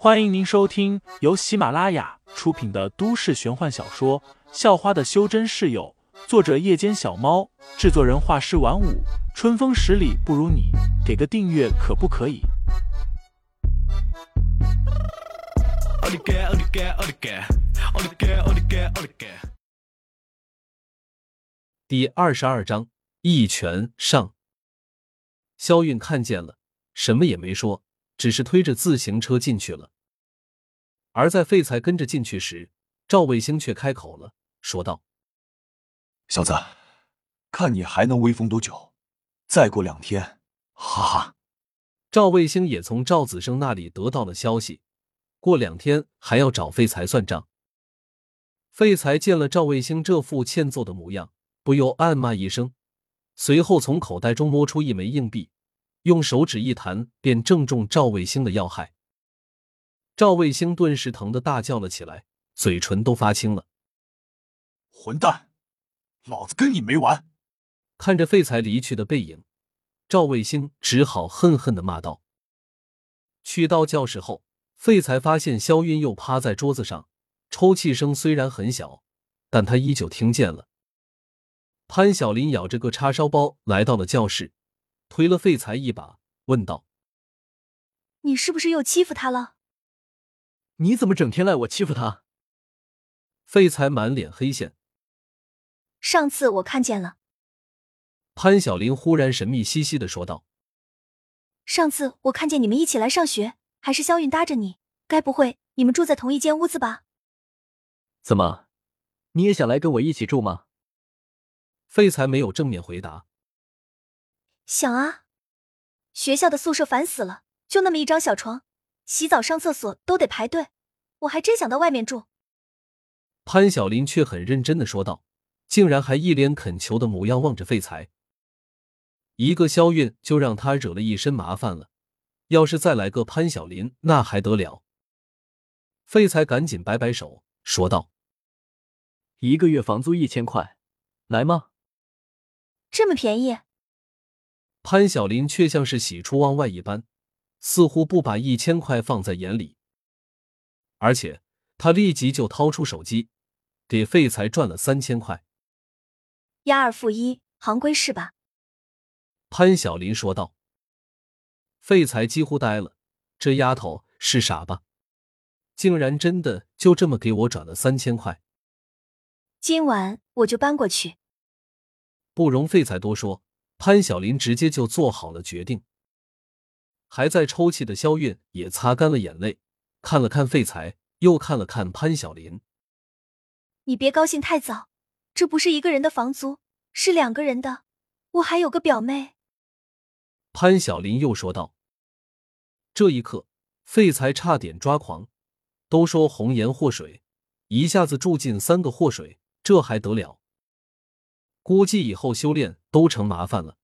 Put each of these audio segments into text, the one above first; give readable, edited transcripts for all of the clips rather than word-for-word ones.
欢迎您收听由喜马拉雅出品的都市玄幻小说《校花的修真室友》，作者夜间小猫，制作人画师晚舞，春风十里不如你，给个订阅可不可以？第22章，一拳上。萧韵看见了，什么也没说，只是推着自行车进去了。而在废材跟着进去时，赵卫星却开口了，说道：“小子，看你还能威风多久？再过2天，哈哈。”赵卫星也从赵子生那里得到了消息，过2天还要找废材算账。废材见了赵卫星这副欠揍的模样，不由暗骂一声，随后从口袋中摸出一枚硬币，用手指一弹，便正中赵卫星的要害。赵卫星顿时疼得大叫了起来，嘴唇都发青了。混蛋，老子跟你没完！看着废材离去的背影，赵卫星只好恨恨地骂道。去到教室后，废材发现萧韵又趴在桌子上，抽泣声虽然很小，但他依旧听见了。潘晓林咬着个叉烧包来到了教室，推了废材一把，问道：“你是不是又欺负他了？你怎么整天赖我欺负他？”废材满脸黑线：“上次我看见了。”潘晓林忽然神秘兮兮地说道：“上次我看见你们一起来上学，还是萧韵搭着你，该不会你们住在同一间屋子吧？”“怎么，你也想来跟我一起住吗？”废材没有正面回答。“想啊，学校的宿舍烦死了，就那么一张小床，洗澡上厕所都得排队，我还真想到外面住。”潘晓林却很认真地说道，竟然还一脸恳求的模样望着废材。一个萧韵就让他惹了一身麻烦了，要是再来个潘晓林，那还得了？废材赶紧摆摆手说道：“一个月房租1000块，来吗？”“这么便宜？”潘晓林却像是喜出望外一般，似乎不把1000块放在眼里。而且他立即就掏出手机，给废材赚了3000块。“1/2付1，行规是吧？”潘晓林说道。废材几乎呆了，这丫头是傻吧？竟然真的就这么给我转了3000块。“今晚我就搬过去。”不容废材多说，潘晓林直接就做好了决定。还在抽泣的萧韵也擦干了眼泪，看了看废材，又看了看潘晓林。“你别高兴太早，这不是一个人的房租，是2个人的，我还有个表妹。”潘晓林又说道。这一刻，废材差点抓狂，都说红颜祸水，一下子住进3个祸水，这还得了？估计以后修炼都成麻烦了。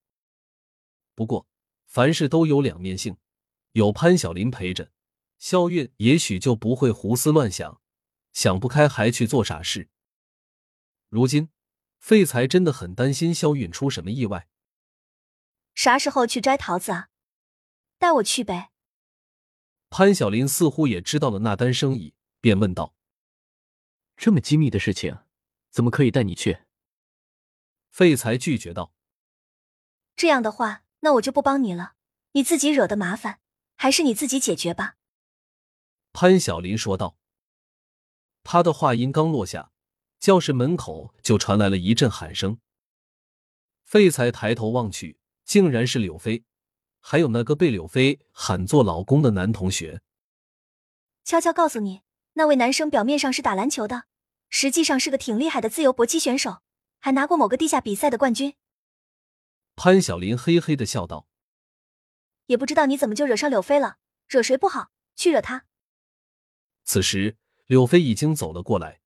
不过凡事都有2面性，有潘晓林陪着，萧韵也许就不会胡思乱想，想不开还去做傻事。如今废材真的很担心萧韵出什么意外。“啥时候去摘桃子啊？带我去呗。”潘晓林似乎也知道了那单生意，便问道：“这么机密的事情，怎么可以带你去？”废材拒绝道：“这样的话，那我就不帮你了，你自己惹的麻烦，还是你自己解决吧。”潘晓林说道。他的话音刚落下，教室门口就传来了一阵喊声。废材抬头望去，竟然是柳飞，还有那个被柳飞喊做老公的男同学。“悄悄告诉你，那位男生表面上是打篮球的，实际上是个挺厉害的自由搏击选手，还拿过某个地下比赛的冠军。”潘晓林嘿嘿地笑道。“也不知道你怎么就惹上柳飞了，惹谁不好，去惹他。”此时柳飞已经走了过来，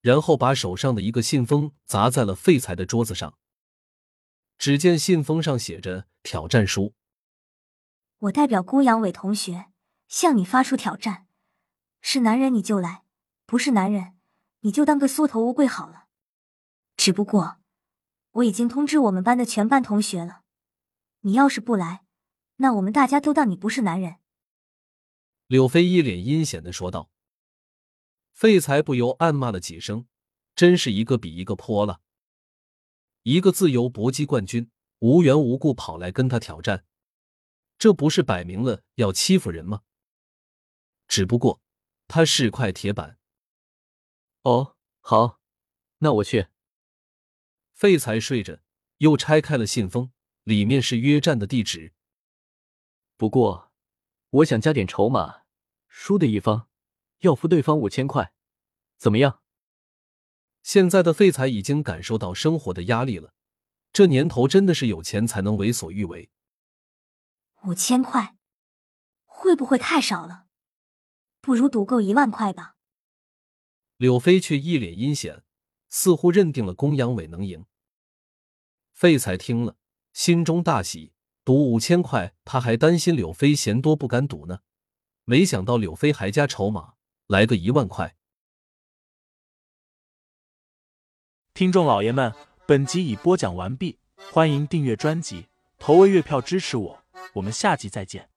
然后把手上的一个信封砸在了废材的桌子上。只见信封上写着挑战书：“我代表郭阳伟同学向你发出挑战，是男人你就来，不是男人你就当个缩头乌龟好了。只不过我已经通知我们班的全班同学了，你要是不来，那我们大家都当你不是男人。”柳飞一脸阴险地说道。废材不由暗骂了几声，真是一个比一个泼辣。一个自由搏击冠军，无缘无故跑来跟他挑战，这不是摆明了要欺负人吗？只不过他是块铁板。哦，好，那我去。废材睡着，又拆开了信封，里面是约战的地址。不过，我想加点筹码，输的一方要付对方5000块，怎么样？现在的废材已经感受到生活的压力了，这年头真的是有钱才能为所欲为。5000块，会不会太少了？不如赌够10000块吧。柳飞却一脸阴险，似乎认定了龚阳伟能赢。废材听了，心中大喜，赌5000块，他还担心柳飞嫌多不敢赌呢，没想到柳飞还加筹码，来个10000块。听众老爷们，本集已播讲完毕，欢迎订阅专辑，投喂月票支持我，我们下集再见。